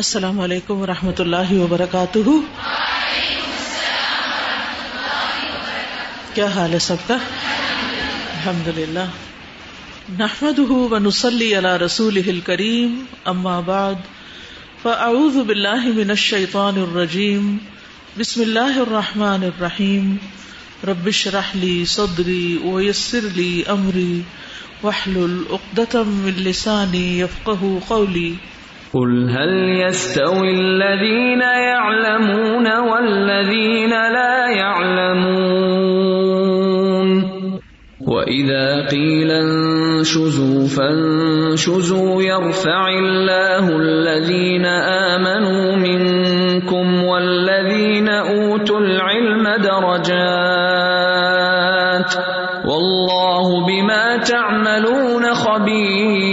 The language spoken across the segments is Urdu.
السلام علیکم ورحمۃ اللہ وبرکاتہ۔ وعلیکم السلام ورحمۃ اللہ وبرکاتہ۔ کیا حال ہے سب کا؟ الحمدللہ۔ نحمده ونصلی علی رسوله الکریم، اما بعد فاعوذ باللہ من الشیطان الرجیم، بسم اللہ الرحمن الرحیم، رب اشرح لی صدری ویسر لی امری واحلل عقدۃ من لسانی یفقہوا قولی۔ قل هل يستوي الذين يعلمون والذين لا يعلمون وإذا قيل انشزوا فانشزوا يرفع الله الذين آمنوا منكم والذين أوتوا العلم درجات والله بما تعملون خبير۔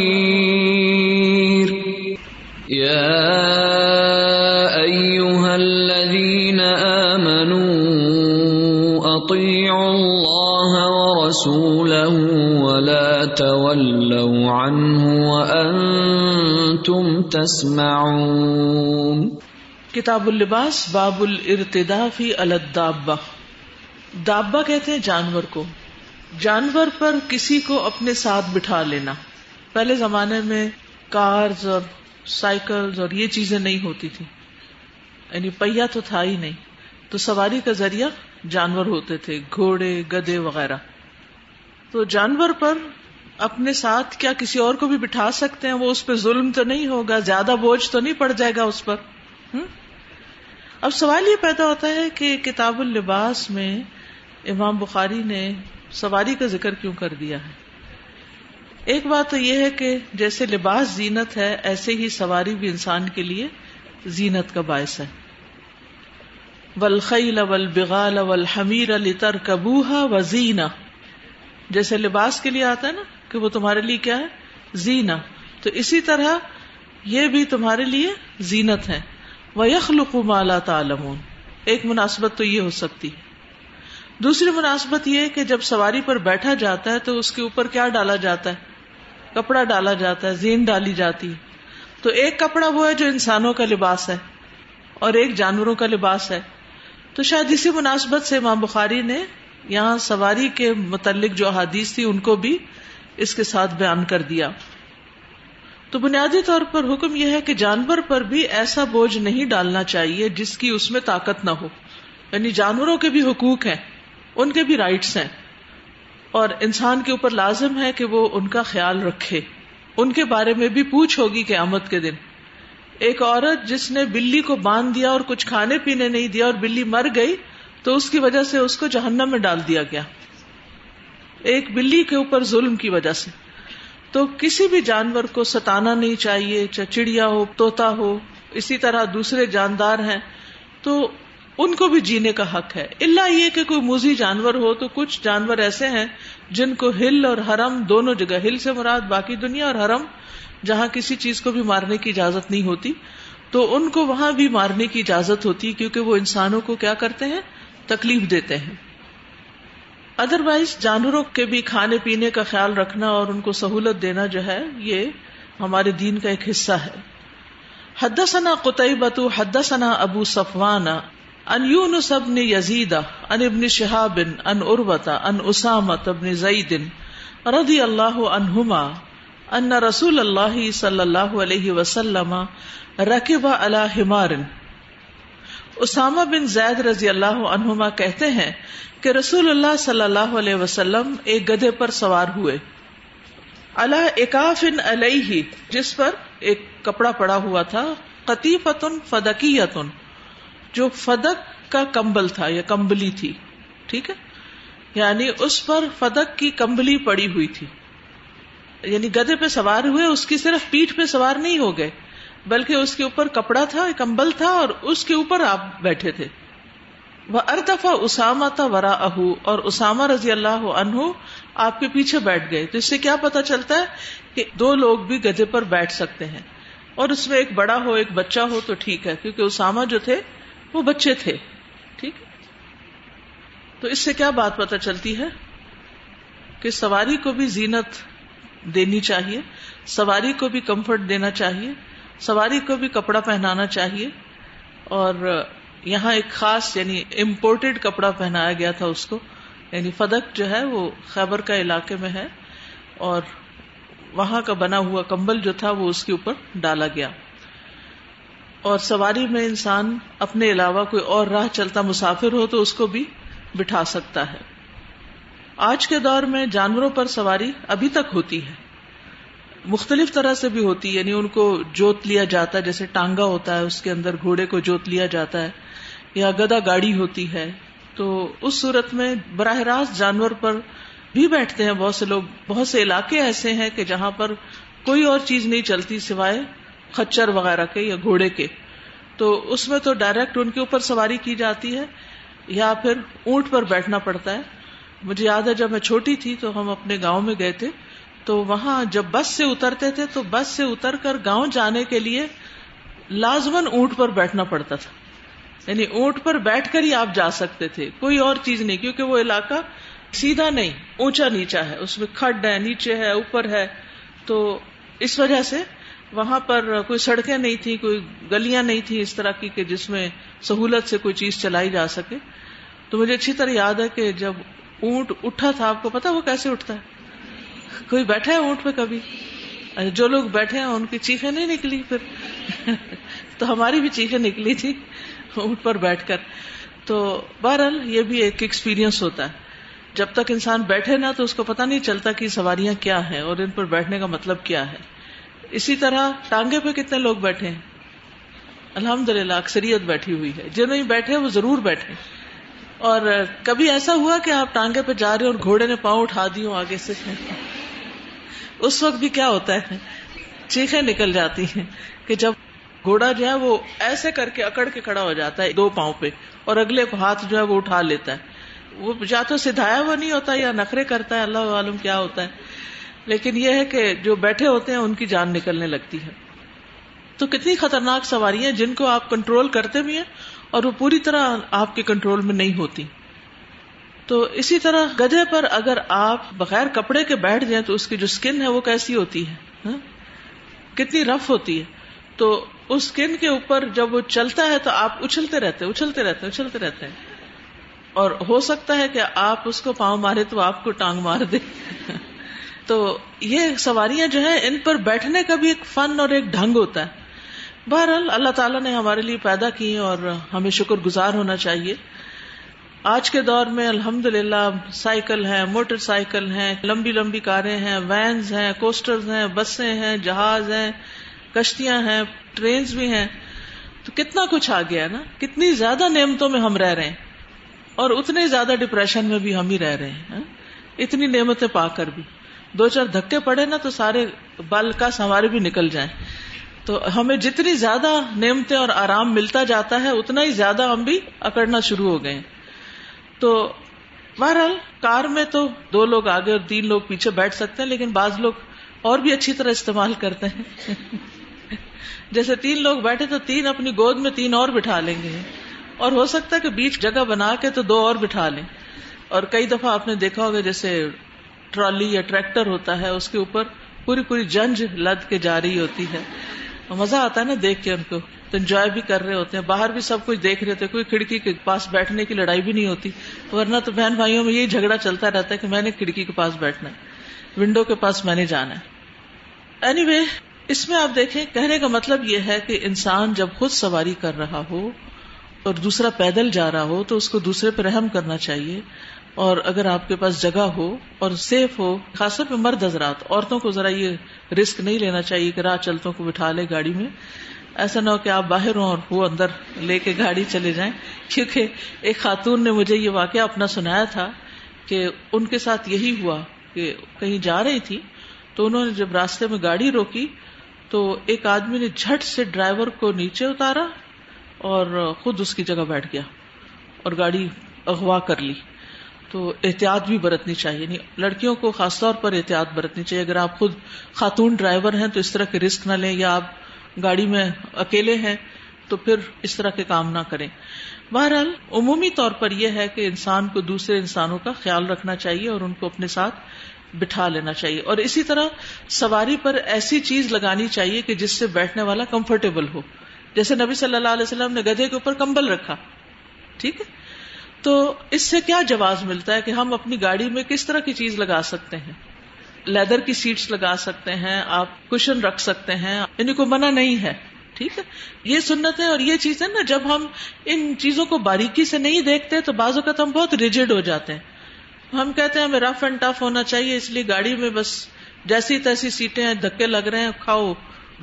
يَا أَيُّهَا الَّذِينَ آمَنُوا أَطِيعُوا اللَّهَ وَرَسُولَهُ وَلَا تَوَلَّوْا عَنْهُ وَأَنْتُمْ تَسْمَعُونَ۔ کتاب اللباس، باب الارتداء فی علی الدابہ۔ دابہ کہتے ہیں جانور کو، جانور پر کسی کو اپنے ساتھ بٹھا لینا۔ پہلے زمانے میں کارز اور سائیکلز اور یہ چیزیں نہیں ہوتی تھی، یعنی پہیا تو تھا ہی نہیں، تو سواری کا ذریعہ جانور ہوتے تھے، گھوڑے، گدے وغیرہ۔ تو جانور پر اپنے ساتھ کیا کسی اور کو بھی بٹھا سکتے ہیں؟ وہ اس پہ ظلم تو نہیں ہوگا، زیادہ بوجھ تو نہیں پڑ جائے گا اس پر؟ اب سوال یہ پیدا ہوتا ہے کہ کتاب اللباس میں امام بخاری نے سواری کا ذکر کیوں کر دیا ہے؟ ایک بات تو یہ ہے کہ جیسے لباس زینت ہے، ایسے ہی سواری بھی انسان کے لیے زینت کا باعث ہے۔ والخیل والبغال والحمیر لترکبوها وزینہ، جیسے لباس کے لیے آتا ہے نا کہ وہ تمہارے لیے کیا ہے، زینہ، تو اسی طرح یہ بھی تمہارے لیے زینت ہے۔ ویخلق ما لا تعلمون، ایک مناسبت تو یہ ہو سکتی ہے۔ دوسری مناسبت یہ کہ جب سواری پر بیٹھا جاتا ہے تو اس کے اوپر کیا ڈالا جاتا ہے، کپڑا ڈالا جاتا ہے، زین ڈالی جاتی ہے۔ تو ایک کپڑا وہ ہے جو انسانوں کا لباس ہے اور ایک جانوروں کا لباس ہے۔ تو شاید اسی مناسبت سے امام بخاری نے یہاں سواری کے متعلق جو احادیث تھی ان کو بھی اس کے ساتھ بیان کر دیا۔ تو بنیادی طور پر حکم یہ ہے کہ جانور پر بھی ایسا بوجھ نہیں ڈالنا چاہیے جس کی اس میں طاقت نہ ہو، یعنی جانوروں کے بھی حقوق ہیں، ان کے بھی رائٹس ہیں، اور انسان کے اوپر لازم ہے کہ وہ ان کا خیال رکھے۔ ان کے بارے میں بھی پوچھ ہوگی قیامت کے دن۔ ایک عورت جس نے بلی کو باندھ دیا اور کچھ کھانے پینے نہیں دیا اور بلی مر گئی تو اس کی وجہ سے اس کو جہنم میں ڈال دیا گیا، ایک بلی کے اوپر ظلم کی وجہ سے۔ تو کسی بھی جانور کو ستانا نہیں چاہیے، چڑیا ہو، طوطا ہو، اسی طرح دوسرے جاندار ہیں تو ان کو بھی جینے کا حق ہے۔ الا یہ کہ کوئی موذی جانور ہو، تو کچھ جانور ایسے ہیں جن کو ہل اور حرم دونوں جگہ، ہل سے مراد باقی دنیا اور حرم جہاں کسی چیز کو بھی مارنے کی اجازت نہیں ہوتی، تو ان کو وہاں بھی مارنے کی اجازت ہوتی، کیونکہ وہ انسانوں کو کیا کرتے ہیں، تکلیف دیتے ہیں۔ ادروائز جانوروں کے بھی کھانے پینے کا خیال رکھنا اور ان کو سہولت دینا جو ہے یہ ہمارے دین کا ایک حصہ ہے۔ حدثنا قتیبہ حدثنا ابو صفوان ان یونس بن یزید ان ابن شہاب ان عروۃ ان اسامۃ بن زید رضی اللہ عنہما ان رسول اللہ صلی اللہ علیہ وسلم رکب علی حمار۔ اسامہ بن زید رضی اللہ عنہما کہتے ہیں کہ رسول اللہ صلی اللہ علیہ وسلم ایک گدھے پر سوار ہوئے، علی اکاف علیہ، جس پر ایک کپڑا پڑا ہوا تھا، قطیفۃ فدقیۃ، جو فدق کا کمبل تھا یا کمبلی تھی، ٹھیک ہے، یعنی اس پر فدق کی کمبلی پڑی ہوئی تھی۔ یعنی گدے پہ سوار ہوئے، اس کی صرف پیٹھ پہ سوار نہیں ہو گئے بلکہ اس کے اوپر کپڑا تھا، کمبل تھا، اور اس کے اوپر آپ بیٹھے تھے۔ وارتفع اسامہ وراءہ، اور اسامہ رضی اللہ عنہ آپ کے پیچھے بیٹھ گئے۔ تو اس سے کیا پتا چلتا ہے کہ دو لوگ بھی گدے پر بیٹھ سکتے ہیں، اور اس میں ایک بڑا ہو ایک بچہ ہو تو ٹھیک ہے، کیونکہ اسامہ جو تھے وہ بچے تھے، ٹھیک۔ تو اس سے کیا بات پتہ چلتی ہے کہ سواری کو بھی زینت دینی چاہیے، سواری کو بھی کمفرٹ دینا چاہیے، سواری کو بھی کپڑا پہنانا چاہیے، اور یہاں ایک خاص یعنی امپورٹڈ کپڑا پہنایا گیا تھا اس کو، یعنی فدق جو ہے وہ خیبر کا علاقے میں ہے، اور وہاں کا بنا ہوا کمبل جو تھا وہ اس کے اوپر ڈالا گیا۔ اور سواری میں انسان اپنے علاوہ کوئی اور راہ چلتا مسافر ہو تو اس کو بھی بٹھا سکتا ہے۔ آج کے دور میں جانوروں پر سواری ابھی تک ہوتی ہے، مختلف طرح سے بھی ہوتی ہے، یعنی ان کو جوت لیا جاتا ہے، جیسے ٹانگا ہوتا ہے اس کے اندر گھوڑے کو جوت لیا جاتا ہے، یا گدا گاڑی ہوتی ہے، تو اس صورت میں براہ راست جانور پر بھی بیٹھتے ہیں بہت سے لوگ۔ بہت سے علاقے ایسے ہیں کہ جہاں پر کوئی اور چیز نہیں چلتی سوائے خچر وغیرہ کے یا گھوڑے کے، تو اس میں تو ڈائریکٹ ان کے اوپر سواری کی جاتی ہے، یا پھر اونٹ پر بیٹھنا پڑتا ہے۔ مجھے یاد ہے جب میں چھوٹی تھی تو ہم اپنے گاؤں میں گئے تھے، تو وہاں جب بس سے اترتے تھے تو بس سے اتر کر گاؤں جانے کے لیے لازماً اونٹ پر بیٹھنا پڑتا تھا، یعنی اونٹ پر بیٹھ کر ہی آپ جا سکتے تھے، کوئی اور چیز نہیں، کیونکہ وہ علاقہ سیدھا نہیں، اونچا نیچا ہے، اس میں کھڈ ہے، نیچے ہے، اوپر ہے، تو اس وجہ سے وہاں پر کوئی سڑکیں نہیں تھیں، کوئی گلیاں نہیں تھیں اس طرح کی کہ جس میں سہولت سے کوئی چیز چلائی جا سکے۔ تو مجھے اچھی طرح یاد ہے کہ جب اونٹ اٹھا تھا، آپ کو پتا وہ کیسے اٹھتا ہے؟ کوئی بیٹھا ہے اونٹ پہ کبھی؟ جو لوگ بیٹھے ہیں ان کی چیخیں نہیں نکلی پھر تو ہماری بھی چیخیں نکلی تھی اونٹ پر بیٹھ کر۔ تو بہرحال یہ بھی ایک ایکسپیرئنس ہوتا ہے، جب تک انسان بیٹھے نہ تو اس کو پتہ نہیں چلتا کہ سواریاں کیا ہیں اور ان پر بیٹھنے کا مطلب کیا ہے۔ اسی طرح ٹانگے پہ کتنے لوگ بیٹھے ہیں؟ الحمدللہ اکثریت بیٹھی ہوئی ہے، جنہیں بیٹھے وہ ضرور بیٹھے۔ اور کبھی ایسا ہوا کہ آپ ٹانگے پہ جا رہے اور گھوڑے نے پاؤں اٹھا دی ہوں آگے سے؟ اس وقت بھی کیا ہوتا ہے، چیخیں نکل جاتی ہیں کہ جب گھوڑا جو ہے وہ ایسے کر کے اکڑ کے کھڑا ہو جاتا ہے دو پاؤں پہ، اور اگلے ہاتھ جو ہے وہ اٹھا لیتا ہے، وہ یا تو سدھایا ہوا نہیں ہوتا یا نخرے کرتا ہے، اللہ عالم کیا ہوتا ہے، لیکن یہ ہے کہ جو بیٹھے ہوتے ہیں ان کی جان نکلنے لگتی ہے۔ تو کتنی خطرناک سواریاں جن کو آپ کنٹرول کرتے بھی ہیں اور وہ پوری طرح آپ کے کنٹرول میں نہیں ہوتی۔ تو اسی طرح گدھے پر اگر آپ بغیر کپڑے کے بیٹھ جائیں تو اس کی جو سکن ہے وہ کیسی ہوتی ہے، کتنی رف ہوتی ہے، تو اس سکن کے اوپر جب وہ چلتا ہے تو آپ اچھلتے رہتے ہیں، اور ہو سکتا ہے کہ آپ اس کو پاؤں مارے تو آپ کو ٹانگ مار دے تو یہ سواریاں جو ہیں ان پر بیٹھنے کا بھی ایک فن اور ایک ڈھنگ ہوتا ہے۔ بہرحال اللہ تعالیٰ نے ہمارے لیے پیدا کی اور ہمیں شکر گزار ہونا چاہیے۔ آج کے دور میں الحمدللہ سائیکل ہیں، موٹر سائیکل ہیں، لمبی لمبی کاریں ہیں، وینز ہیں، کوسٹرز ہیں، بسیں ہیں، جہاز ہیں، کشتیاں ہیں، ٹرینز بھی ہیں، تو کتنا کچھ آ گیا ہے نا، کتنی زیادہ نعمتوں میں ہم رہ رہے ہیں، اور اتنے زیادہ ڈپریشن میں بھی ہم ہی رہ رہے ہیں۔ اتنی نعمتیں پا کر بھی دو چار دھکے پڑے نا تو سارے بال کا ہمارے بھی نکل جائیں۔ تو ہمیں جتنی زیادہ نعمتیں اور آرام ملتا جاتا ہے اتنا ہی زیادہ ہم بھی اکڑنا شروع ہو گئے۔ تو بہرحال کار میں تو 2 لوگ آگے اور 3 لوگ پیچھے بیٹھ سکتے ہیں، لیکن بعض لوگ اور بھی اچھی طرح استعمال کرتے ہیں جیسے 3 لوگ بیٹھے تو 3 اپنی گود میں 3 اور بٹھا لیں گے، اور ہو سکتا ہے کہ بیچ جگہ بنا کے تو 2 اور بٹھا لیں۔ اور کئی دفعہ آپ نے دیکھا ہوگا جیسے ٹرالی یا ٹریکٹر ہوتا ہے اس کے اوپر پوری جنج لد کے جا رہی ہوتی ہے، مزہ آتا ہے نا دیکھ کے، ان کو تو انجوائے بھی کر رہے ہوتے ہیں، باہر بھی سب کچھ دیکھ رہے ہوتے ہیں، کوئی کھڑکی کے پاس بیٹھنے کی لڑائی بھی نہیں ہوتی، ورنہ تو بہن بھائیوں میں یہی جھگڑا چلتا رہتا ہے کہ میں نے کھڑکی کے پاس بیٹھنا ہے، ونڈو کے پاس میں نے جانا ہے۔ اینی وے اس میں آپ دیکھیں، کہنے کا مطلب یہ ہے کہ انسان جب خود سواری کر رہا ہو اور دوسرا پیدل جا رہا ہو تو اس کو دوسرے پر رحم کرنا چاہیے، اور اگر آپ کے پاس جگہ ہو اور سیف ہو، خاص طور پہ مرد حضرات، عورتوں کو ذرا یہ رسک نہیں لینا چاہیے کہ راہ چلتوں کو بٹھا لے گاڑی میں، ایسا نہ ہو کہ آپ باہر ہوں اور وہ اندر لے کے گاڑی چلے جائیں، کیونکہ ایک خاتون نے مجھے یہ واقعہ اپنا سنایا تھا کہ ان کے ساتھ یہی ہوا کہ کہیں جا رہی تھی تو انہوں نے جب راستے میں گاڑی روکی تو ایک آدمی نے جھٹ سے ڈرائیور کو نیچے اتارا اور خود اس کی جگہ بیٹھ گیا اور گاڑی اغوا کر لی۔ تو احتیاط بھی برتنی چاہیے، یعنی لڑکیوں کو خاص طور پر احتیاط برتنی چاہیے، اگر آپ خود خاتون ڈرائیور ہیں تو اس طرح کے رسک نہ لیں، یا آپ گاڑی میں اکیلے ہیں تو پھر اس طرح کے کام نہ کریں۔ بہرحال عمومی طور پر یہ ہے کہ انسان کو دوسرے انسانوں کا خیال رکھنا چاہیے اور ان کو اپنے ساتھ بٹھا لینا چاہیے. اور اسی طرح سواری پر ایسی چیز لگانی چاہیے کہ جس سے بیٹھنے والا کمفرٹیبل ہو. جیسے نبی صلی اللہ علیہ وسلم نے گدھے کے اوپر کمبل رکھا. ٹھیک ہے, تو اس سے کیا جواز ملتا ہے کہ ہم اپنی گاڑی میں کس طرح کی چیز لگا سکتے ہیں؟ لیدر کی سیٹس لگا سکتے ہیں, آپ کشن رکھ سکتے ہیں, ان کو منع نہیں ہے. ٹھیک ہے, یہ سنت ہے. اور یہ چیز ہے نا, جب ہم ان چیزوں کو باریکی سے نہیں دیکھتے تو بعض اوقات ہم بہت ریجڈ ہو جاتے ہیں. ہم کہتے ہیں ہمیں رف اینڈ ٹف ہونا چاہیے, اس لیے گاڑی میں بس جیسی تیسی سیٹیں ہیں, دھکے لگ رہے ہیں, کھاؤ,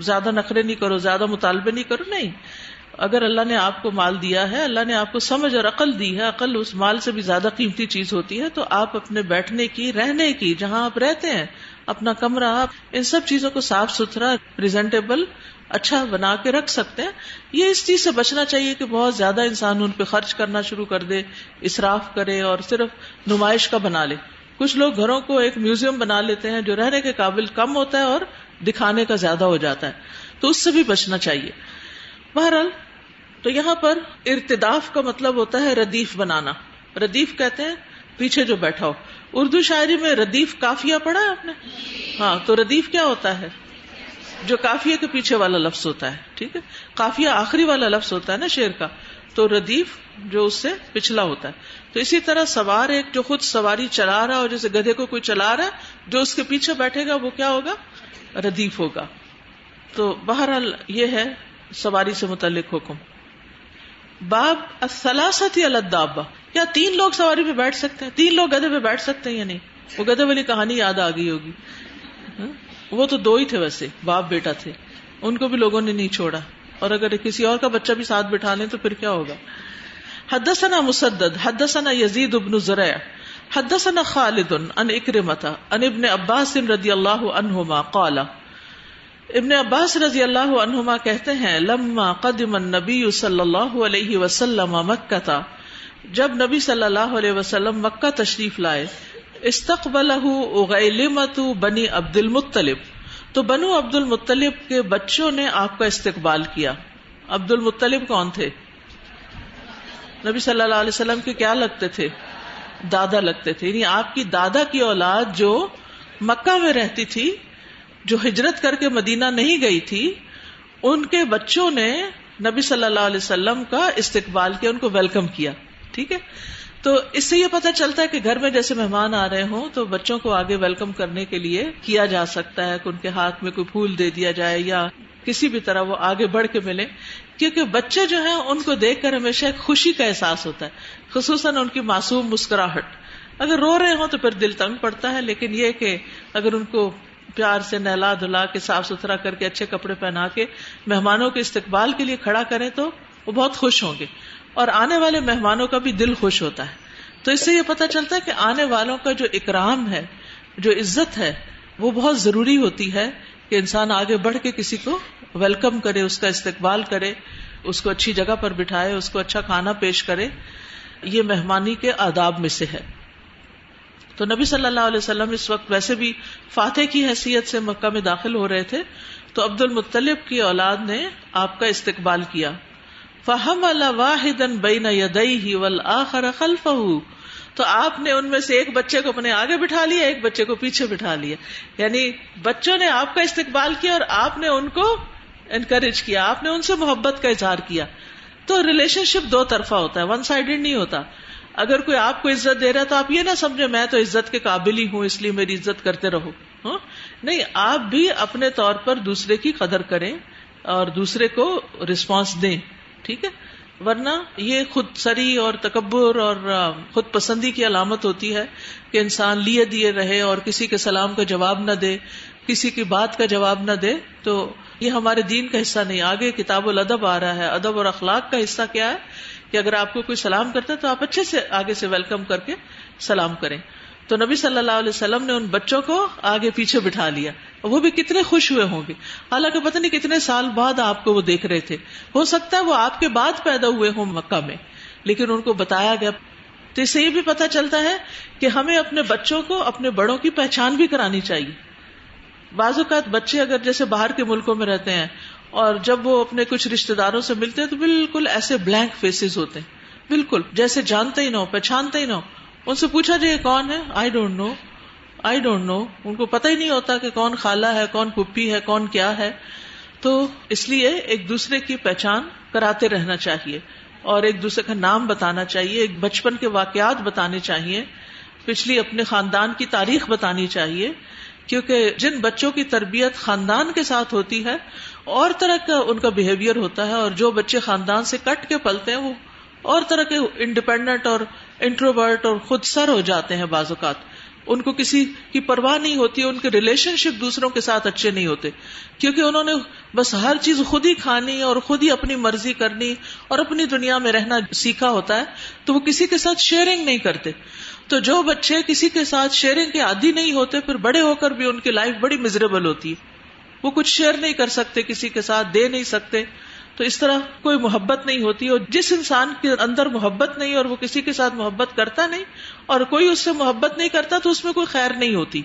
زیادہ نخرے نہیں کرو, زیادہ مطالبے نہیں کرو. نہیں, اگر اللہ نے آپ کو مال دیا ہے, اللہ نے آپ کو سمجھ اور عقل دی ہے, عقل اس مال سے بھی زیادہ قیمتی چیز ہوتی ہے, تو آپ اپنے بیٹھنے کی, رہنے کی, جہاں آپ رہتے ہیں, اپنا کمرہ, ان سب چیزوں کو صاف ستھرا, پریزنٹیبل, اچھا بنا کے رکھ سکتے ہیں. یہ اس چیز سے بچنا چاہیے کہ بہت زیادہ انسان ان پہ خرچ کرنا شروع کر دے, اسراف کرے اور صرف نمائش کا بنا لے. کچھ لوگ گھروں کو ایک میوزیم بنا لیتے ہیں جو رہنے کے قابل کم ہوتا ہے اور دکھانے کا زیادہ ہو جاتا ہے, تو اس سے بھی بچنا چاہیے. بہرحال تو یہاں پر ارتداف کا مطلب ہوتا ہے ردیف بنانا. ردیف کہتے ہیں پیچھے جو بیٹھا ہو. اردو شاعری میں ردیف قافیہ پڑھا ہے آپ نے؟ ہاں, تو ردیف کیا ہوتا ہے؟ جو قافیہ کے پیچھے والا لفظ ہوتا ہے. ٹھیک ہے, قافیہ آخری والا لفظ ہوتا ہے نا شعر کا, تو ردیف جو اس سے پچھلا ہوتا ہے. تو اسی طرح سوار ایک جو خود سواری چلا رہا, اور جیسے گدھے کو کوئی چلا رہا ہے, جو اس کے پیچھے بیٹھے گا وہ کیا ہوگا؟ ردیف ہوگا. تو بہرحال یہ ہے سواری سے متعلق حکم. باب الثلاثه علی الدابہ, کیا 3 لوگ سواری پہ بیٹھ سکتے ہیں؟ 3 لوگ گدھے پہ بیٹھ سکتے ہیں یا نہیں؟ وہ گدھے والی کہانی یاد آ گئی ہوگی, وہ تو 2 ہی تھے ویسے, باپ بیٹا تھے, ان کو بھی لوگوں نے نہیں چھوڑا. اور اگر کسی اور کا بچہ بھی ساتھ بٹھا لیں تو پھر کیا ہوگا. حدثنا مسدد حدثنا یزید بن زرع حدثنا خالد عن اکرمۃ عن ابن عباس رضی اللہ عنہما قال, ابن عباس رضی اللہ عنہما کہتے ہیں, لما قدم النبی صلی اللہ علیہ وسلم مکہ, جب نبی صلی اللہ علیہ وسلم مکہ تشریف لائے, استقبلہ اغیلمۃ بنی عبد المطلب, تو بنو عبد المطلب کے بچوں نے آپ کا استقبال کیا. عبد المطلب کون تھے؟ نبی صلی اللہ علیہ وسلم کے کیا لگتے تھے؟ دادا لگتے تھے. یعنی آپ کی دادا کی اولاد جو مکہ میں رہتی تھی, جو ہجرت کر کے مدینہ نہیں گئی تھی, ان کے بچوں نے نبی صلی اللہ علیہ وسلم کا استقبال کیا, ان کو ویلکم کیا. ٹھیک ہے, تو اس سے یہ پتہ چلتا ہے کہ گھر میں جیسے مہمان آ رہے ہوں تو بچوں کو آگے ویلکم کرنے کے لیے کیا جا سکتا ہے کہ ان کے ہاتھ میں کوئی پھول دے دیا جائے یا کسی بھی طرح وہ آگے بڑھ کے ملیں, کیونکہ بچے جو ہیں ان کو دیکھ کر ہمیشہ ایک خوشی کا احساس ہوتا ہے, خصوصاً ان کی معصوم مسکراہٹ. اگر رو رہے ہوں تو پھر دل تنگ پڑتا ہے, لیکن یہ کہ اگر ان کو پیار سے نہلا دھلا کے, صاف ستھرا کر کے, اچھے کپڑے پہنا کے مہمانوں کے استقبال کے لیے کھڑا کریں تو وہ بہت خوش ہوں گے, اور آنے والے مہمانوں کا بھی دل خوش ہوتا ہے. تو اس سے یہ پتہ چلتا ہے کہ آنے والوں کا جو اکرام ہے, جو عزت ہے, وہ بہت ضروری ہوتی ہے کہ انسان آگے بڑھ کے کسی کو ویلکم کرے, اس کا استقبال کرے, اس کو اچھی جگہ پر بٹھائے, اس کو اچھا کھانا پیش کرے. یہ مہمانی کے آداب میں سے ہے. تو نبی صلی اللہ علیہ وسلم اس وقت ویسے بھی فاتح کی حیثیت سے مکہ میں داخل ہو رہے تھے, تو عبد المطلب کی اولاد نے آپ کا استقبال کیا. فَحَمَلَ وَاحِدًا بَيْنَ يَدَيْهِ وَالْآخَرَ خَلْفَهُ, تو آپ نے ان میں سے ایک بچے کو اپنے آگے بٹھا لیا, ایک بچے کو پیچھے بٹھا لیا. یعنی بچوں نے آپ کا استقبال کیا اور آپ نے ان کو انکریج کیا, آپ نے ان سے محبت کا اظہار کیا. تو ریلیشن شپ 2 طرفہ ہوتا ہے, ون سائیڈڈ نہیں ہوتا. اگر کوئی آپ کو عزت دے رہا ہے تو آپ یہ نہ سمجھے میں تو عزت کے قابل ہی ہوں اس لیے میری عزت کرتے رہو. نہیں, آپ بھی اپنے طور پر دوسرے کی قدر کریں اور دوسرے کو رسپانس دیں. ٹھیک ہے, ورنہ یہ خود سری اور تکبر اور خود پسندی کی علامت ہوتی ہے کہ انسان لیے دیے رہے اور کسی کے سلام کا جواب نہ دے, کسی کی بات کا جواب نہ دے. تو یہ ہمارے دین کا حصہ نہیں. آگے کتاب الادب آ رہا ہے, ادب اور اخلاق کا حصہ کیا ہے کہ اگر آپ کو کوئی سلام کرتا ہے تو آپ اچھے سے آگے سے ویلکم کر کے سلام کریں. تو نبی صلی اللہ علیہ وسلم نے ان بچوں کو آگے پیچھے بٹھا لیا, وہ بھی کتنے خوش ہوئے ہوں گے. حالانکہ پتہ نہیں کتنے سال بعد آپ کو وہ دیکھ رہے تھے, ہو سکتا ہے وہ آپ کے بعد پیدا ہوئے ہوں مکہ میں, لیکن ان کو بتایا گیا. تو اس سے یہ بھی پتہ چلتا ہے کہ ہمیں اپنے بچوں کو اپنے بڑوں کی پہچان بھی کرانی چاہیے. بعض اوقات بچے اگر جیسے باہر کے ملکوں میں رہتے ہیں اور جب وہ اپنے کچھ رشتہ داروں سے ملتے ہیں تو بالکل ایسے بلینک فیسز ہوتے ہیں, بالکل جیسے جانتے ہی نہ ہو, پہچانتے ہی نہ ہو. ان سے پوچھا جائے کون ہے, I don't know. I don't know, ان کو پتہ ہی نہیں ہوتا کہ کون خالہ ہے، کون پھپھی ہے، کون کیا ہے. تو اس لیے ایک دوسرے کی پہچان کراتے رہنا چاہیے اور ایک دوسرے کا نام بتانا چاہیے، ایک بچپن کے واقعات بتانے چاہیے، پچھلی اپنے خاندان کی تاریخ بتانی چاہیے، کیونکہ جن بچوں کی تربیت خاندان کے ساتھ ہوتی ہے اور طرح کا ان کا بیہیویئر ہوتا ہے، اور جو بچے خاندان سے کٹ کے پلتے ہیں وہ اور طرح کے انڈیپینڈنٹ اور انٹروورٹ اور خود سر ہو جاتے ہیں. بعض اوقات ان کو کسی کی پرواہ نہیں ہوتی، ان کے ریلیشن شپ دوسروں کے ساتھ اچھے نہیں ہوتے، کیونکہ انہوں نے بس ہر چیز خود ہی کھانی اور خود ہی اپنی مرضی کرنی اور اپنی دنیا میں رہنا سیکھا ہوتا ہے، تو وہ کسی کے ساتھ شیئرنگ نہیں کرتے. تو جو بچے کسی کے ساتھ شیئرنگ کے عادی نہیں ہوتے، پھر بڑے ہو کر بھی ان کی لائف بڑی مزریبل ہوتی ہے، وہ کچھ شیئر نہیں کر سکتے، کسی کے ساتھ دے نہیں سکتے. تو اس طرح کوئی محبت نہیں ہوتی، اور جس انسان کے اندر محبت نہیں اور وہ کسی کے ساتھ محبت کرتا نہیں اور کوئی اس سے محبت نہیں کرتا، تو اس میں کوئی خیر نہیں ہوتی.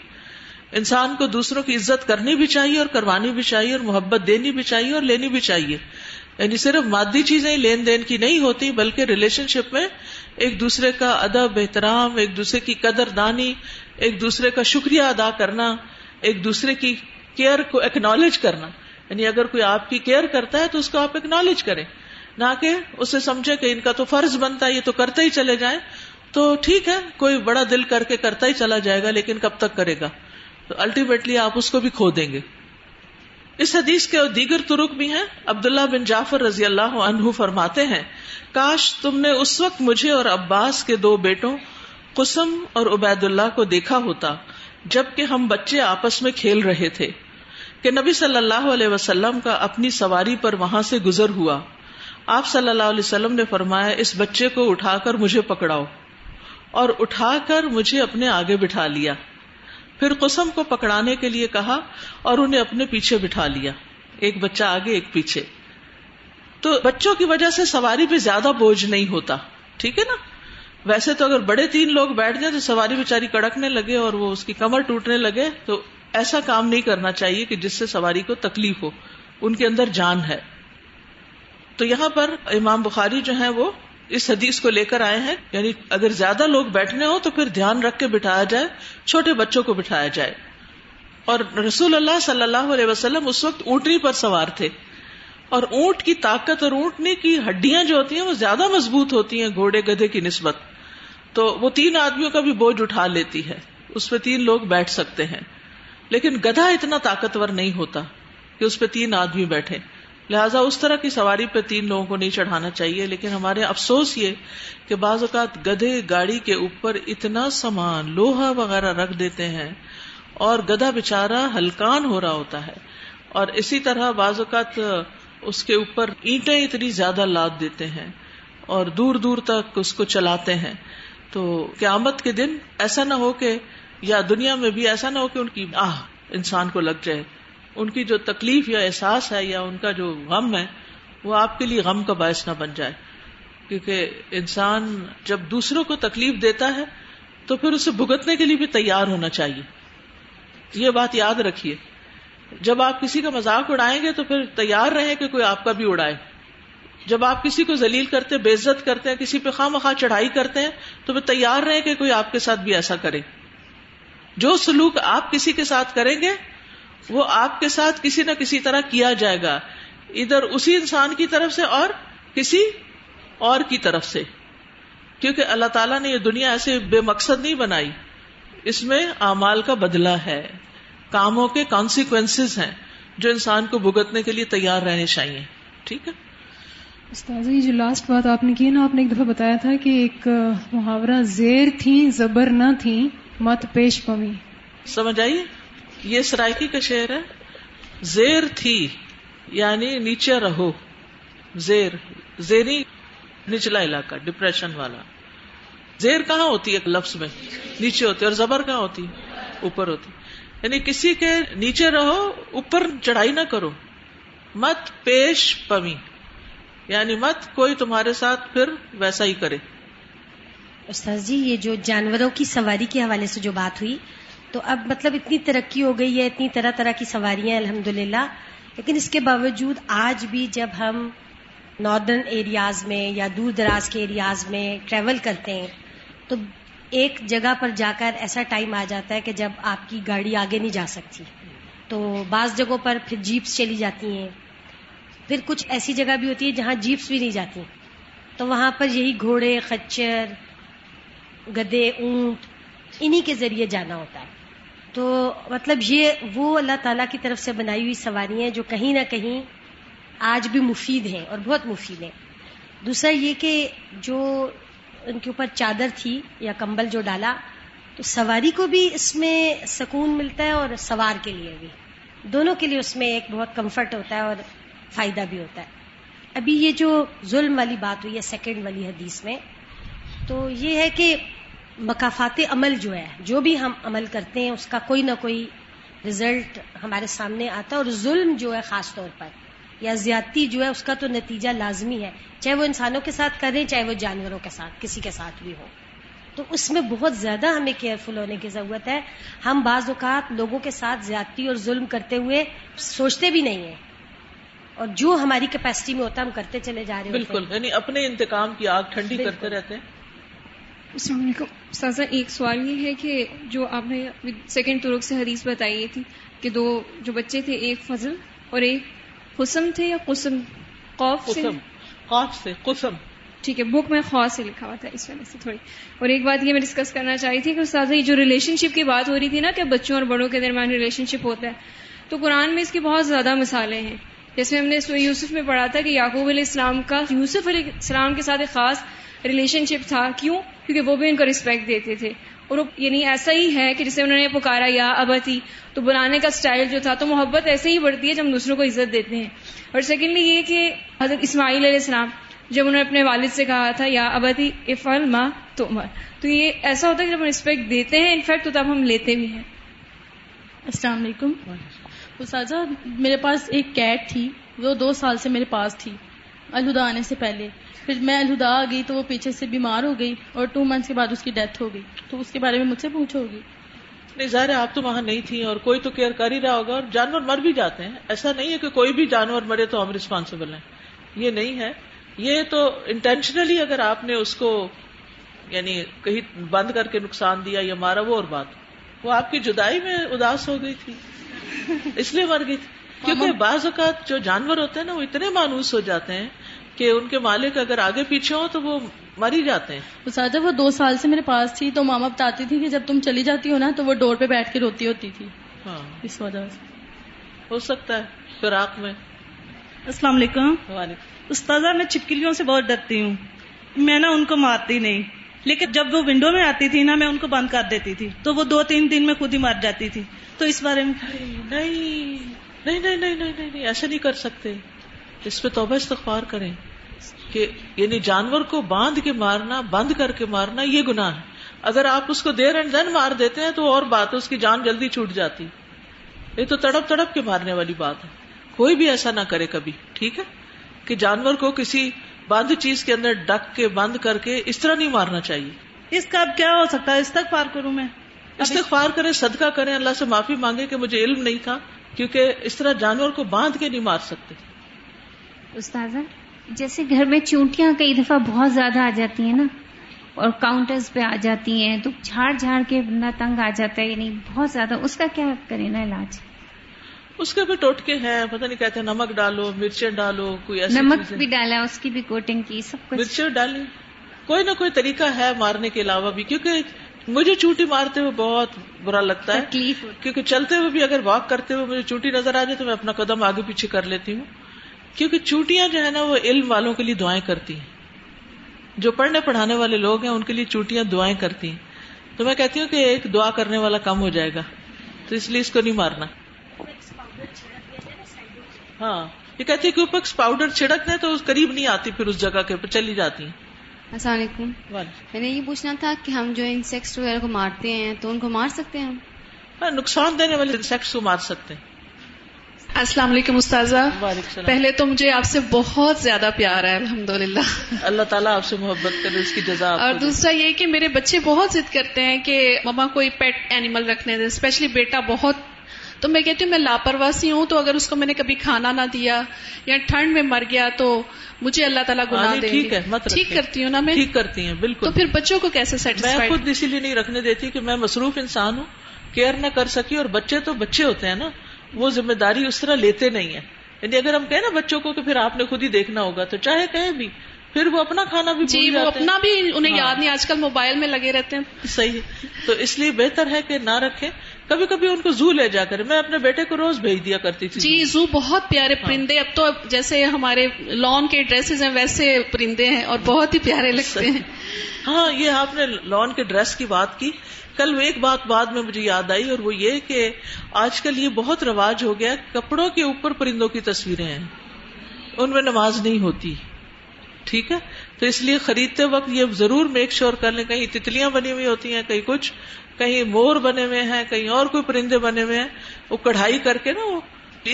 انسان کو دوسروں کی عزت کرنی بھی چاہیے اور کروانی بھی چاہیے، اور محبت دینی بھی چاہیے اور لینی بھی چاہیے. یعنی صرف مادی چیزیں لین دین کی نہیں ہوتی، بلکہ ریلیشن شپ میں ایک دوسرے کا ادب، احترام، ایک دوسرے کی قدر دانی، ایک دوسرے کا شکریہ ادا کرنا، ایک دوسرے کی کیئر کو ایکنالج کرنا. یعنی اگر کوئی آپ کی کیئر کرتا ہے تو اس کو آپ ایکنالج کریں، نہ کہ اسے سمجھے کہ ان کا تو فرض بنتا ہے یہ تو کرتے ہی چلے جائیں. تو ٹھیک ہے، کوئی بڑا دل کر کے کرتا ہی چلا جائے گا، لیکن کب تک کرے گا؟ تو الٹیمیٹلی آپ اس کو بھی کھو دیں گے. اس حدیث کے اور دیگر طرق بھی ہیں. عبداللہ بن جعفر رضی اللہ عنہ فرماتے ہیں، کاش تم نے اس وقت مجھے اور عباس کے دو بیٹوں قسم اور عبید اللہ کو دیکھا ہوتا جبکہ ہم بچے آپس میں کھیل رہے تھے، کہ نبی صلی اللہ علیہ وسلم کا اپنی سواری پر وہاں سے گزر ہوا. آپ صلی اللہ علیہ وسلم نے فرمایا، اس بچے کو اٹھا کر مجھے پکڑاؤ، اور اٹھا کر مجھے اپنے آگے بٹھا لیا. پھر قسم کو پکڑانے کے لیے کہا اور انہیں اپنے پیچھے بٹھا لیا، ایک بچہ آگے ایک پیچھے. تو بچوں کی وجہ سے سواری پہ زیادہ بوجھ نہیں ہوتا، ٹھیک ہے نا. ویسے تو اگر بڑے تین لوگ بیٹھ جائیں تو سواری بیچاری کڑکنے لگے اور وہ اس کی کمر ٹوٹنے لگے. تو ایسا کام نہیں کرنا چاہیے کہ جس سے سواری کو تکلیف ہو، ان کے اندر جان ہے. تو یہاں پر امام بخاری جو ہیں وہ اس حدیث کو لے کر آئے ہیں، یعنی اگر زیادہ لوگ بیٹھنے ہو تو پھر دھیان رکھ کے بٹھایا جائے، چھوٹے بچوں کو بٹھایا جائے. اور رسول اللہ صلی اللہ علیہ وسلم اس وقت اونٹنی پر سوار تھے، اور اونٹ کی طاقت اور اونٹنی کی ہڈیاں جو ہوتی ہیں وہ زیادہ مضبوط ہوتی ہیں گھوڑے گدھے کی نسبت. تو وہ تین آدمیوں کا بھی بوجھ اٹھا لیتی ہے، اس پہ تین لوگ بیٹھ سکتے ہیں. لیکن گدھا اتنا طاقتور نہیں ہوتا کہ اس پہ تین آدمی بیٹھے، لہٰذا اس طرح کی سواری پہ تین لوگوں کو نہیں چڑھانا چاہیے. لیکن ہمارے افسوس یہ کہ بعض اوقات گدھے گاڑی کے اوپر اتنا سامان لوہا وغیرہ رکھ دیتے ہیں اور گدھا بےچارہ ہلکان ہو رہا ہوتا ہے. اور اسی طرح بعض اوقات اس کے اوپر اینٹیں اتنی زیادہ لاد دیتے ہیں اور دور دور تک اس کو چلاتے ہیں. تو قیامت کے دن ایسا نہ ہو کہ، یا دنیا میں بھی ایسا نہ ہو کہ ان کی آہ انسان کو لگ جائے، ان کی جو تکلیف یا احساس ہے یا ان کا جو غم ہے وہ آپ کے لیے غم کا باعث نہ بن جائے. کیونکہ انسان جب دوسروں کو تکلیف دیتا ہے تو پھر اسے بھگتنے کے لیے بھی تیار ہونا چاہیے. یہ بات یاد رکھیے، جب آپ کسی کا مذاق اڑائیں گے تو پھر تیار رہیں کہ کوئی آپ کا بھی اڑائے. جب آپ کسی کو ذلیل کرتے، بے عزت کرتے ہیں، کسی پہ خواہ مخواہ چڑھائی کرتے ہیں، تو پھر تیار رہیں کہ کوئی آپ کے ساتھ بھی ایسا کرے. جو سلوک آپ کسی کے ساتھ کریں گے وہ آپ کے ساتھ کسی نہ کسی طرح کیا جائے گا، ادھر اسی انسان کی طرف سے اور کسی اور کی طرف سے. کیونکہ اللہ تعالیٰ نے یہ دنیا ایسے بے مقصد نہیں بنائی، اس میں اعمال کا بدلہ ہے، کاموں کے کانسیکوینسز ہیں جو انسان کو بھگتنے کے لیے تیار رہنے چاہیے. ٹھیک ہے استاذ، یہ جو لاسٹ بات آپ نے کی نا، آپ نے ایک دفعہ بتایا تھا کہ ایک محاورہ، زیر تھیں زبر نہ تھیں مت پیش پمی، سمجھ آئیے. یہ سرائکی کا شعر ہے. زیر تھی یعنی نیچے رہو، زیر زیری نچلا علاقہ، ڈپریشن والا. زیر کہاں ہوتی ہے لفظ میں؟ نیچے ہوتی ہے. اور زبر کہاں ہوتی؟ اوپر ہوتی. یعنی کسی کے نیچے رہو، اوپر چڑھائی نہ کرو. مت پیش پمی یعنی مت کوئی تمہارے ساتھ پھر ویسا ہی کرے. استاذ جی، یہ جو جانوروں کی سواری کے حوالے سے جو بات ہوئی، تو اب مطلب اتنی ترقی ہو گئی ہے، اتنی طرح طرح کی سواریاں الحمدللہ، لیکن اس کے باوجود آج بھی جب ہم ناردرن ایریاز میں یا دور دراز کے ایریاز میں ٹریول کرتے ہیں تو ایک جگہ پر جا کر ایسا ٹائم آ جاتا ہے کہ جب آپ کی گاڑی آگے نہیں جا سکتی، تو بعض جگہوں پر پھر جیپس چلی جاتی ہیں، پھر کچھ ایسی جگہ بھی ہوتی ہے جہاں جیپس بھی نہیں جاتی، تو وہاں پر یہی گھوڑے، خچر، گدے، اونٹ، انہی کے ذریعے جانا ہوتا ہے. تو مطلب یہ وہ اللہ تعالیٰ کی طرف سے بنائی ہوئی سواریاں ہیں جو کہیں نہ کہیں آج بھی مفید ہیں اور بہت مفید ہیں. دوسرا یہ کہ جو ان کے اوپر چادر تھی یا کمبل جو ڈالا، تو سواری کو بھی اس میں سکون ملتا ہے اور سوار کے لیے بھی، دونوں کے لیے اس میں ایک بہت کمفرٹ ہوتا ہے اور فائدہ بھی ہوتا ہے. ابھی یہ جو ظلم والی بات ہوئی ہے سیکنڈ والی حدیث میں، تو یہ ہے کہ مکافات عمل جو ہے، جو بھی ہم عمل کرتے ہیں اس کا کوئی نہ کوئی رزلٹ ہمارے سامنے آتا ہے، اور ظلم جو ہے خاص طور پر یا زیادتی جو ہے اس کا تو نتیجہ لازمی ہے، چاہے وہ انسانوں کے ساتھ کریں چاہے وہ جانوروں کے ساتھ، کسی کے ساتھ بھی ہو. تو اس میں بہت زیادہ ہمیں کیئرفل ہونے کی ضرورت ہے. ہم بعض اوقات لوگوں کے ساتھ زیادتی اور ظلم کرتے ہوئے سوچتے بھی نہیں ہیں، اور جو ہماری کیپیسٹی میں ہوتا ہے ہم کرتے چلے جا رہے ہیں. بالکل، یعنی اپنے انتقام کی آگ ٹھنڈی کرتے رہتے ہیں. السلام علیکم سازا، ایک سوال یہ ہے کہ جو آپ نے سیکنڈ طرق سے حدیث بتائی تھی کہ دو جو بچے تھے، ایک فضل اور ایک قسم تھے، یا قسم قوف سے، قوف سے قسم، ٹھیک ہے، بک میں خوا سے لکھا ہوا تھا اس وجہ سے تھوڑی. اور ایک بات یہ میں ڈسکس کرنا چاہی تھی کہ استاذہ یہ جو ریلیشن شپ کی بات ہو رہی تھی نا، کہ بچوں اور بڑوں کے درمیان ریلیشن شپ ہوتا ہے، تو قرآن میں اس کی بہت زیادہ مثالیں ہیں. جیسے ہم نے سورہ یوسف میں پڑھا تھا کہ یعقوب علیہ السلام کا یوسف علیہ السلام کے ساتھ ایک خاص ریلیشن شپ تھا. کیوں؟ کیونکہ وہ بھی ان کو رسپیکٹ دیتے تھے، اور یعنی ایسا ہی ہے کہ جسے انہوں نے پکارا یا ابتی، تو بلانے کا سٹائل جو تھا. تو محبت ایسے ہی بڑھتی ہے جب ہم دوسروں کو عزت دیتے ہیں. اور سیکنڈلی یہ کہ حضرت اسماعیل علیہ السلام جب انہوں نے اپنے والد سے کہا تھا یا ابتی افعل ما تؤمر، تو یہ ایسا ہوتا ہے کہ جب ہم رسپیکٹ دیتے ہیں انفیکٹ، تو تب ہم لیتے بھی ہیں. السلام علیکم استاذہ، میرے پاس ایک کیٹ تھی، وہ 2 سال سے میرے پاس تھی الہدا آنے سے پہلے. پھر میں الہدا آ گئی تو وہ پیچھے سے بیمار ہو گئی اور 2 منتھس کے بعد اس کی ڈیتھ ہو گئی. تو اس کے بارے میں مجھ سے پوچھو گی؟ نہیں، ظاہر ہے آپ تو وہاں نہیں تھیں اور کوئی تو کیئر کر ہی رہا ہوگا. اور جانور مر بھی جاتے ہیں، ایسا نہیں ہے کہ کوئی بھی جانور مرے تو ہم رسپانسیبل ہیں، یہ نہیں ہے. یہ تو انٹینشنلی اگر آپ نے اس کو یعنی کہیں بند کر کے نقصان دیا یا مارا، وہ اور بات. وہ آپ کی جدائی میں اداس ہو گئی تھی اس لیے مر گئی تھی. کیونکہ بعض اوقات جو جانور ہوتے ہیں نا، وہ اتنے مانوس ہو جاتے ہیں کہ ان کے مالک اگر آگے پیچھے ہوں تو وہ مر ہی جاتے ہیں. استاذہ وہ 2 سال سے میرے پاس تھی، تو ماما بتاتی تھی کہ جب تم چلی جاتی ہو نا تو وہ ڈور پہ بیٹھ کے روتی ہوتی تھی. ہاں، اس وجہ سے ہو سکتا ہے فراق میں. السلام علیکم. وعلیکم. استاذہ میں چھپکلیوں سے بہت ڈرتی ہوں، میں نا ان کو مارتی نہیں، لیکن جب وہ ونڈو میں آتی تھی نا میں ان کو بند کر دیتی تھی، تو وہ 2-3 دن میں خود ہی مر جاتی تھی. تو اس بارے میں نہیں نہیں نہیں نہیں ایسا نہیں کر سکتے، اس پہ توبہ استغفار کریں. کہ یعنی جانور کو باندھ کے مارنا، بند کر کے مارنا یہ گناہ ہے. اگر آپ اس کو دیر اینڈ دین مار دیتے ہیں تو اور بات ہے، اس کی جان جلدی چھوٹ جاتی. یہ تو تڑپ تڑپ کے مارنے والی بات ہے، کوئی بھی ایسا نہ کرے کبھی، ٹھیک ہے؟ کہ جانور کو کسی بند چیز کے اندر ڈک کے بند کر کے اس طرح نہیں مارنا چاہیے. اس کا اب کیا ہو سکتا ہے؟ استغفار کروں میں؟ استغفار کریں، صدقہ کریں، اللہ سے معافی مانگے کہ مجھے علم نہیں تھا، کیونکہ اس طرح جانور کو باندھ کے نہیں مار سکتے. استاذہ جیسے گھر میں چونٹیاں کئی دفعہ بہت زیادہ آ جاتی ہیں نا، اور کاؤنٹرز پہ آ جاتی ہیں، تو جھاڑ جھاڑ کے بندہ تنگ آ جاتا ہے، یعنی بہت زیادہ. اس کا کیا کریں نا علاج؟ اس کے بھی ٹوٹکے ہیں، پتہ نہیں کہتے ہیں نمک ڈالو، مرچیں ڈالو، کوئی ایسا نمک بھی ڈالا، اس کی بھی کوٹنگ کی، سب کچھ مرچیں ڈالی. کوئی نہ کوئی طریقہ ہے مارنے کے علاوہ بھی. کیونکہ مجھے چونٹی مارتے ہوئے بہت برا لگتا ہے، کیونکہ چلتے ہوئے بھی اگر واک کرتے ہوئے مجھے چونٹی نظر آ جائے تو میں اپنا قدم آگے پیچھے کر لیتی ہوں. کیونکہ چونٹیاں جو ہے نا وہ علم والوں کے لیے دعائیں کرتی ہیں، جو پڑھنے پڑھانے والے لوگ ہیں ان کے لیے چونٹیاں دعائیں کرتی ہیں. تو میں کہتی ہوں کہ ایک دعا کرنے والا کم ہو جائے گا، تو اس لیے اس کو نہیں مارنا. ہاں، یہ کہتی ہے کہ اوپر پاؤڈر چھڑکتے ہیں تو قریب نہیں آتی، پھر اس جگہ کے اوپر چلی جاتی ہیں. السلام علیکم. میں نے یہ پوچھنا تھا کہ ہم جو انسیکٹس وغیرہ کو مارتے ہیں تو ان کو مار سکتے ہیں ہم؟ نقصان دینے والے انسیکٹس کو مار سکتے ہیں. السلام علیکم استاذہ. پہلے تو مجھے آپ سے بہت زیادہ پیار ہے، الحمدللہ. اللہ تعالیٰ آپ سے محبت کرے، اس کی جزا. اور دوسرا یہ کہ میرے بچے بہت ضد کرتے ہیں کہ مما کوئی پیٹ اینیمل رکھنے دیں، اسپیشلی بیٹا بہت. تو میں کہتی ہوں میں لاپرواہ سی ہوں, تو اگر اس کو میں نے کبھی کھانا نہ دیا یا ٹھنڈ میں مر گیا تو مجھے اللہ تعالیٰ گناہ دے گی. ٹھیک کرتی ہوں نا, میں ٹھیک کرتی ہیں بالکل. تو پھر بچوں کو کیسے سیٹسفائی؟ میں خود اسی لیے نہیں رکھنے دیتی کہ میں مصروف انسان ہوں, کیئر نہ کر سکی, اور بچے تو بچے ہوتے ہیں نا, وہ ذمہ داری اس طرح لیتے نہیں ہیں. یعنی اگر ہم کہیں نا بچوں کو کہ پھر آپ نے خود ہی دیکھنا ہوگا, تو چاہے کہیں بھی پھر وہ اپنا کھانا بھی بھول جاتے ہیں, اپنا بھی انہیں یاد نہیں, آج کل موبائل میں لگے رہتے ہیں. صحیح, تو اس لیے بہتر ہے کہ نہ رکھیں. کبھی کبھی ان کو زو لے جا کر, میں اپنے بیٹے کو روز بھیج دیا کرتی تھی. جی زو بہت پیارے پرندے, اب تو جیسے ہمارے لان کے ڈریسز ہیں ویسے پرندے ہیں اور بہت ہی پیارے لگتے ہیں. ہاں, یہ آپ نے لان کے ڈریس کی بات کی, کل ایک بات بعد میں مجھے یاد آئی, اور وہ یہ کہ آج کل یہ بہت رواج ہو گیا, کپڑوں کے اوپر پرندوں کی تصویریں ہیں, ان میں نماز نہیں ہوتی. ٹھیک ہے, تو اس لیے خریدتے وقت یہ ضرور میک شیور کر لیں, کہیں تتلیاں بنی ہوئی ہوتی ہیں, کہیں کچھ, کہیں مور بنے ہوئے ہیں, کہیں اور کوئی پرندے بنے ہوئے ہیں, وہ کڑھائی کر کے نا. وہ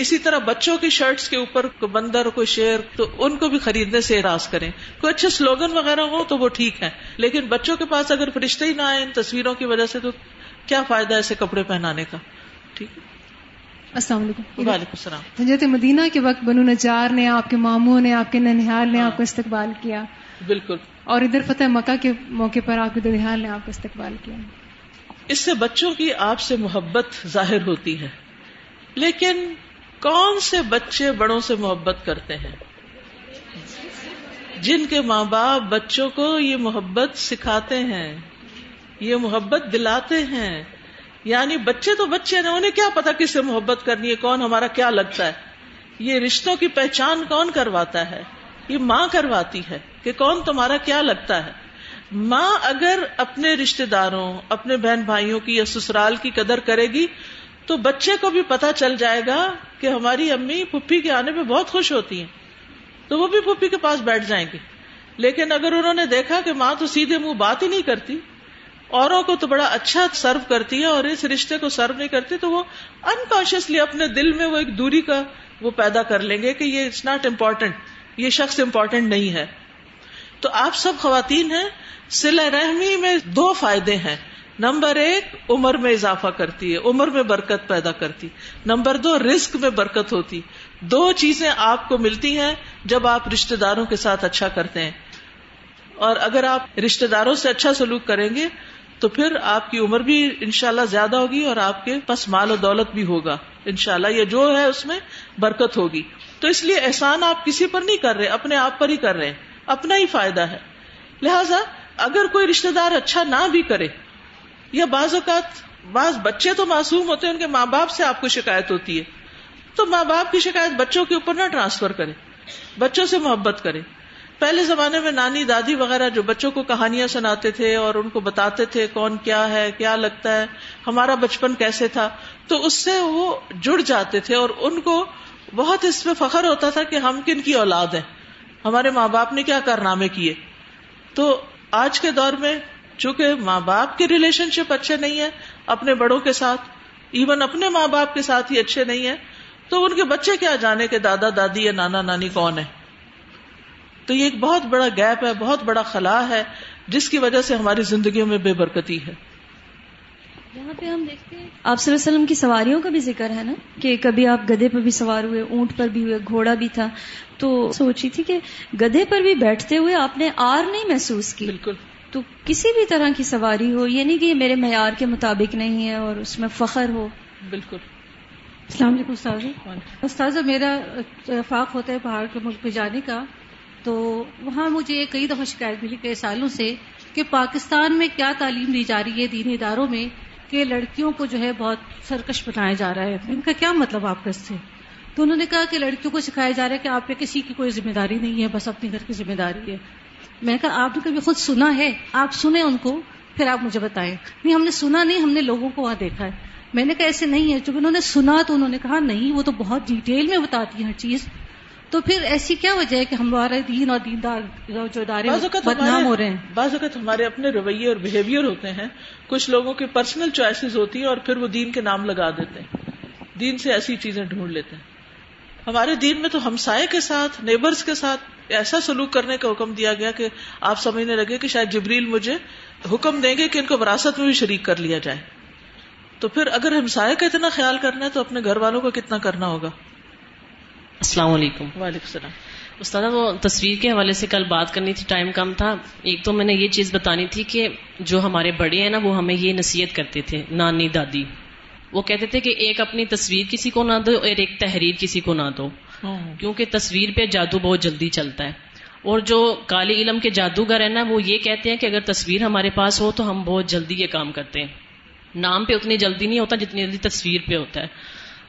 اسی طرح بچوں کی شرٹس کے اوپر کوئی بندر, کوئی شیر, تو ان کو بھی خریدنے سے اعراض کریں. کوئی اچھے سلوگن وغیرہ ہو تو وہ ٹھیک ہے, لیکن بچوں کے پاس اگر فرشتے ہی نہ آئے ان تصویروں کی وجہ سے, تو کیا فائدہ ایسے کپڑے پہنانے کا. ٹھیک ہے. السلام علیکم. وعلیکم السلام. ہجرت مدینہ کے وقت بنو نجار نے, آپ کے ماموں نے, آپ کے ننھیال نے آپ کو استقبال کیا. بالکل. اور ادھر فتح مکہ کے موقع پر آپ کے دنھیال نے آپ کو استقبال کیا. اس سے بچوں کی آپ سے محبت ظاہر ہوتی ہے, لیکن کون سے بچے بڑوں سے محبت کرتے ہیں؟ جن کے ماں باپ بچوں کو یہ محبت سکھاتے ہیں, یہ محبت دلاتے ہیں. یعنی بچے تو بچے نا, انہیں کیا پتا کس سے محبت کرنی ہے, کون ہمارا کیا لگتا ہے. یہ رشتوں کی پہچان کون کرواتا ہے؟ یہ ماں کرواتی ہے کہ کون تمہارا کیا لگتا ہے. ماں اگر اپنے رشتہ داروں, اپنے بہن بھائیوں کی یا سسرال کی قدر کرے گی, تو بچے کو بھی پتا چل جائے گا کہ ہماری امی پھپھی کے آنے پہ بہت خوش ہوتی ہیں, تو وہ بھی پھپھی کے پاس بیٹھ جائیں گی. لیکن اگر انہوں نے دیکھا کہ ماں تو سیدھے منہ بات ہی نہیں کرتی, اوروں کو تو بڑا اچھا سرو کرتی ہے اور اس رشتے کو سرو نہیں کرتی, تو وہ انکانشیسلی اپنے دل میں وہ ایک دوری کا وہ پیدا کر لیں گے کہ یہ اٹس ناٹ امپورٹنٹ, یہ شخص امپورٹنٹ نہیں ہے. تو آپ سب خواتین ہیں, صلہ رحمی میں دو فائدے ہیں. نمبر ایک, عمر میں اضافہ کرتی ہے, عمر میں برکت پیدا کرتی. نمبر دو, رزق میں برکت ہوتی. دو چیزیں آپ کو ملتی ہیں جب آپ رشتہ داروں کے ساتھ اچھا کرتے ہیں, اور اگر آپ رشتہ داروں سے اچھا سلوک کریں گے تو پھر آپ کی عمر بھی انشاءاللہ زیادہ ہوگی, اور آپ کے پاس مال و دولت بھی ہوگا انشاءاللہ, یہ جو ہے اس میں برکت ہوگی. تو اس لیے احسان آپ کسی پر نہیں کر رہے, اپنے آپ پر ہی کر رہے ہیں, اپنا ہی فائدہ ہے. لہٰذا اگر کوئی رشتہ دار اچھا نہ بھی کرے, یا بعض اوقات بعض بچے تو معصوم ہوتے ہیں, ان کے ماں باپ سے آپ کو شکایت ہوتی ہے, تو ماں باپ کی شکایت بچوں کے اوپر نہ ٹرانسفر کریں, بچوں سے محبت کریں. پہلے زمانے میں نانی دادی وغیرہ جو بچوں کو کہانیاں سناتے تھے اور ان کو بتاتے تھے کون کیا ہے, کیا لگتا ہے, ہمارا بچپن کیسے تھا, تو اس سے وہ جڑ جاتے تھے, اور ان کو بہت اس پہ فخر ہوتا تھا کہ ہم کن کی اولاد ہیں, ہمارے ماں باپ نے کیا کارنامے کیے. تو آج کے دور میں چونکہ ماں باپ کے ریلیشن شپ اچھے نہیں ہیں اپنے بڑوں کے ساتھ, ایون اپنے ماں باپ کے ساتھ ہی اچھے نہیں ہیں, تو ان کے بچے کیا جانے کہ دادا دادی یا نانا نانی کون ہیں. تو یہ ایک بہت بڑا گیپ ہے, بہت بڑا خلا ہے, جس کی وجہ سے ہماری زندگیوں میں بے برکتی ہے. یہاں پہ ہم دیکھتے ہیں آپ صلی اللہ علیہ وسلم کی سواریوں کا بھی ذکر ہے نا, کہ کبھی آپ گدھے پر بھی سوار ہوئے, اونٹ پر بھی ہوئے, گھوڑا بھی تھا. تو سوچی تھی کہ گدھے پر بھی بیٹھتے ہوئے آپ نے آر نہیں محسوس کی. بالکل. تو کسی بھی طرح کی سواری ہو, یہ نہیں کہ میرے معیار کے مطابق نہیں ہے اور اس میں فخر ہو. بالکل. السلام علیکم استاذ. استاذ میرا اتفاق ہوتا ہے باہر کے ملک میں جانے کا, تو وہاں مجھے کئی دفعہ شکایت ملی کئی سالوں سے کہ پاکستان میں کیا تعلیم دی جا رہی ہے دینی اداروں میں کہ لڑکیوں کو جو ہے بہت سرکش بنایا جا رہا ہے, ان کا کیا مطلب آپ کا اس سے؟ تو انہوں نے کہا کہ لڑکیوں کو سکھایا جا رہا ہے کہ آپ پہ کسی کی کوئی ذمہ داری نہیں ہے, بس اپنے گھر کی ذمہ داری ہے. میں نے کہا آپ نے کبھی خود سنا ہے؟ آپ سنیں ان کو پھر آپ مجھے بتائیں. نہیں ہم نے سنا نہیں, ہم نے لوگوں کو وہاں دیکھا ہے. میں نے کہا ایسے نہیں ہے, چونکہ انہوں نے سنا تو انہوں نے کہا نہیں وہ تو بہت ڈیٹیل میں بتاتی ہے ہر چیز. تو پھر ایسی کیا وجہ ہے کہ ہمارا دین اور دیندار جو ادارے بدنام ہو رہے ہیں؟ بعض اوقات ہمارے اپنے رویے اور بیہیویئر ہوتے ہیں, کچھ لوگوں کی پرسنل چوائسیز ہوتی ہیں, اور پھر وہ دین کے نام لگا دیتے ہیں, دین سے ایسی چیزیں ڈھونڈ لیتے ہیں. ہمارے دین میں تو ہمسائے کے ساتھ, نیبرز کے ساتھ ایسا سلوک کرنے کا حکم دیا گیا کہ آپ سمجھنے لگے کہ شاید جبریل مجھے حکم دیں گے کہ ان کو وراثت میں بھی شریک کر لیا جائے. تو پھر اگر ہمسائے کا اتنا خیال کرنا ہے تو اپنے گھر والوں کو کتنا کرنا ہوگا؟ السلام علیکم. وعلیکم السلام. استاد وہ تصویر کے حوالے سے کل بات کرنی تھی, ٹائم کم تھا. ایک تو میں نے یہ چیز بتانی تھی کہ جو ہمارے بڑے ہیں نا, وہ ہمیں یہ نصیحت کرتے تھے, نانی دادی, وہ کہتے تھے کہ ایک اپنی تصویر کسی کو نہ دو اور ایک تحریر کسی کو نہ دو, کیونکہ تصویر پہ جادو بہت جلدی چلتا ہے. اور جو کالے علم کے جادوگر ہیں نا, وہ یہ کہتے ہیں کہ اگر تصویر ہمارے پاس ہو تو ہم بہت جلدی یہ کام کرتے ہیں. نام پہ اتنی جلدی نہیں ہوتا جتنی جلدی تصویر پہ ہوتا ہے.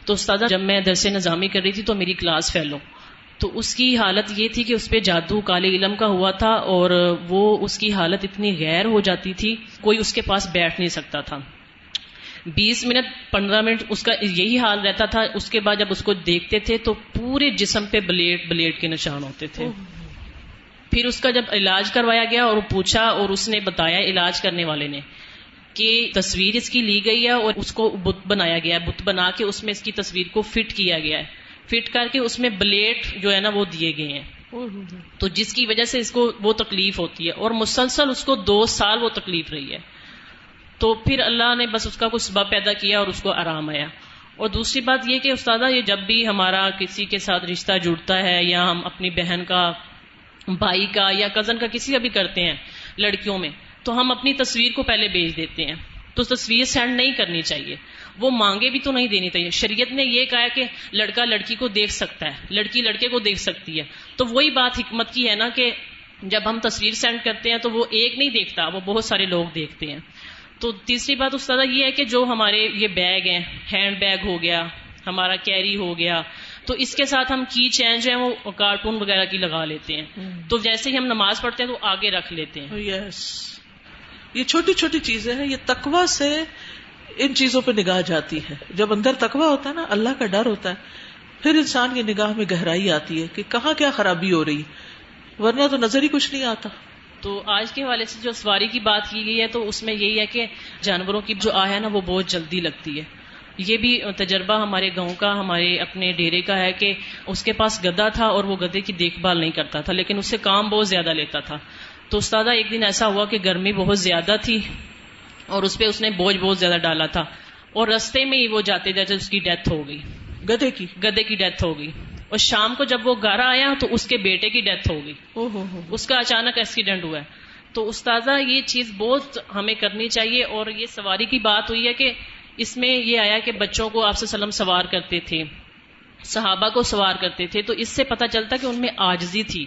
تو استاد جب میں درس نظامی کر رہی تھی تو میری کلاس فیلو, تو اس کی حالت یہ تھی کہ اس پہ جادو کالے علم کا ہوا تھا, اور وہ اس کی حالت اتنی غیر ہو جاتی تھی, کوئی اس کے پاس بیٹھ نہیں سکتا تھا. 20 منٹ 15 منٹ اس کا یہی حال رہتا تھا. اس کے بعد جب اس کو دیکھتے تھے تو پورے جسم پہ بلیڈ بلیڈ کے نشان ہوتے تھے. پھر اس کا جب علاج کروایا گیا اور پوچھا, اور اس نے بتایا علاج کرنے والے نے کہ تصویر اس کی لی گئی ہے اور اس کو بت بنایا گیا ہے, بت بنا کے اس میں اس کی تصویر کو فٹ کیا گیا ہے, فٹ کر کے اس میں بلیڈ جو ہے نا وہ دیے گئے ہیں, تو جس کی وجہ سے اس کو وہ تکلیف ہوتی ہے. اور مسلسل اس کو 2 سال وہ تکلیف رہی ہے. تو پھر اللہ نے بس اس کا کچھ سبب پیدا کیا اور اس کو آرام آیا. اور دوسری بات یہ کہ استاذہ, یہ جب بھی ہمارا کسی کے ساتھ رشتہ جڑتا ہے, یا ہم اپنی بہن کا, بھائی کا, یا کزن کا, کسی کا بھی کرتے ہیں لڑکیوں میں, تو ہم اپنی تصویر کو پہلے بھیج دیتے ہیں. تو تصویر سینڈ نہیں کرنی چاہیے, وہ مانگے بھی تو نہیں دینی چاہیے. شریعت نے یہ کہا کہ لڑکا لڑکی کو دیکھ سکتا ہے, لڑکی لڑکے کو دیکھ سکتی ہے. تو وہی بات حکمت کی ہے نا کہ جب ہم تصویر سینڈ کرتے ہیں تو وہ ایک نہیں دیکھتا, وہ بہت سارے لوگ دیکھتے ہیں. تو تیسری بات استاد یہ ہے کہ جو ہمارے یہ بیگ ہیں, ہینڈ بیگ ہو گیا ہمارا, کیری ہو گیا, تو اس کے ساتھ ہم کی چین جو ہے وہ کارٹون وغیرہ کی لگا لیتے ہیں. تو جیسے ہی ہم نماز پڑھتے ہیں تو آگے رکھ لیتے ہیں. یس, یہ چھوٹی چھوٹی چیزیں ہیں, یہ تقوی سے ان چیزوں پہ نگاہ جاتی ہے. جب اندر تقوی ہوتا ہے نا, اللہ کا ڈر ہوتا ہے, پھر انسان کی نگاہ میں گہرائی آتی ہے کہ کہاں کیا خرابی ہو رہی, ورنہ تو نظر ہی کچھ نہیں آتا. تو آج کے حوالے سے جو سواری کی بات کی گئی ہے تو اس میں یہی ہے کہ جانوروں کی جو آہ ہے نا وہ بہت جلدی لگتی ہے. یہ بھی تجربہ ہمارے گاؤں کا, ہمارے اپنے ڈیرے کا ہے کہ اس کے پاس گدھا تھا اور وہ گدھے کی دیکھ بھال نہیں کرتا تھا, لیکن اس سے کام بہت زیادہ لیتا تھا. تو استادہ ایک دن ایسا ہوا کہ گرمی بہت زیادہ تھی اور اس پہ اس نے بوجھ بہت زیادہ ڈالا تھا, اور رستے میں ہی وہ جاتے جاتے اس کی ڈیتھ ہو گئی, گدھے کی ڈیتھ ہو گئی. اور شام کو جب وہ گھر آیا تو اس کے بیٹے کی ڈیتھ ہو گئی. اس کا اچانک ایکسیڈنٹ ہوا ہے. تو استاذہ یہ چیز بہت ہمیں کرنی چاہیے. اور یہ سواری کی بات ہوئی ہے کہ اس میں یہ آیا کہ بچوں کو آپ صلی اللہ علیہ وسلم سوار کرتے تھے, صحابہ کو سوار کرتے تھے, تو اس سے پتہ چلتا کہ ان میں عاجزی تھی.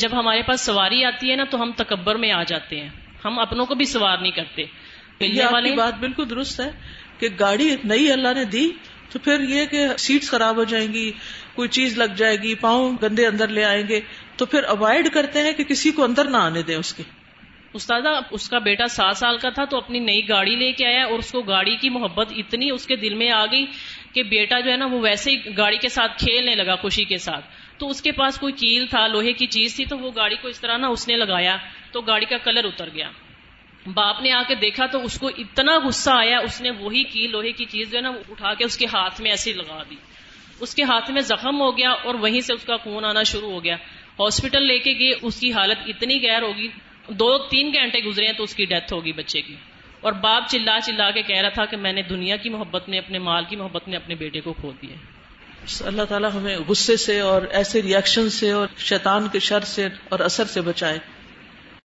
جب ہمارے پاس سواری آتی ہے نا تو ہم تکبر میں آ جاتے ہیں, ہم اپنوں کو بھی سوار نہیں کرتے. یہ آپ کی بات بالکل درست ہے کہ گاڑی نئی اللہ نے دی تو پھر یہ کہ سیٹس خراب ہو جائیں گی, کوئی چیز لگ جائے گی, پاؤں گندے اندر لے آئیں گے, تو پھر اوائڈ کرتے ہیں کہ کسی کو اندر نہ آنے دیں. اس کے استاذہ اس کا بیٹا 7 سال کا تھا تو اپنی نئی گاڑی لے کے آیا, اور اس کو گاڑی کی محبت اتنی اس کے دل میں آ گئی کہ بیٹا جو ہے نا وہ ویسے ہی گاڑی کے ساتھ کھیلنے لگا خوشی کے ساتھ. تو اس کے پاس کوئی کیل تھا, لوہے کی چیز تھی, تو وہ گاڑی کو اس طرح نا اس نے لگایا تو گاڑی کا کلر اتر گیا. باپ نے آ کے دیکھا تو اس کو اتنا غصہ آیا, اس نے وہی کیل, لوہے کی چیز جو ہے نا وہ اٹھا کے اس کے ہاتھ میں ایسے لگا دی. اس کے ہاتھ میں زخم ہو گیا اور وہیں سے اس کا خون آنا شروع ہو گیا. ہاسپٹل لے کے گئے, اس کی حالت اتنی غیر ہوگی, 2-3 گھنٹے گزرے ہیں تو اس کی ڈیتھ ہوگی بچے کی. اور باپ چلا چلا کے کہہ رہا تھا کہ میں نے دنیا کی محبت میں, اپنے مال کی محبت میں اپنے بیٹے کو کھو دیا. اللہ تعالیٰ ہمیں غصے سے اور ایسے ری ایکشن سے اور شیطان کے شر سے اور اثر سے بچائے.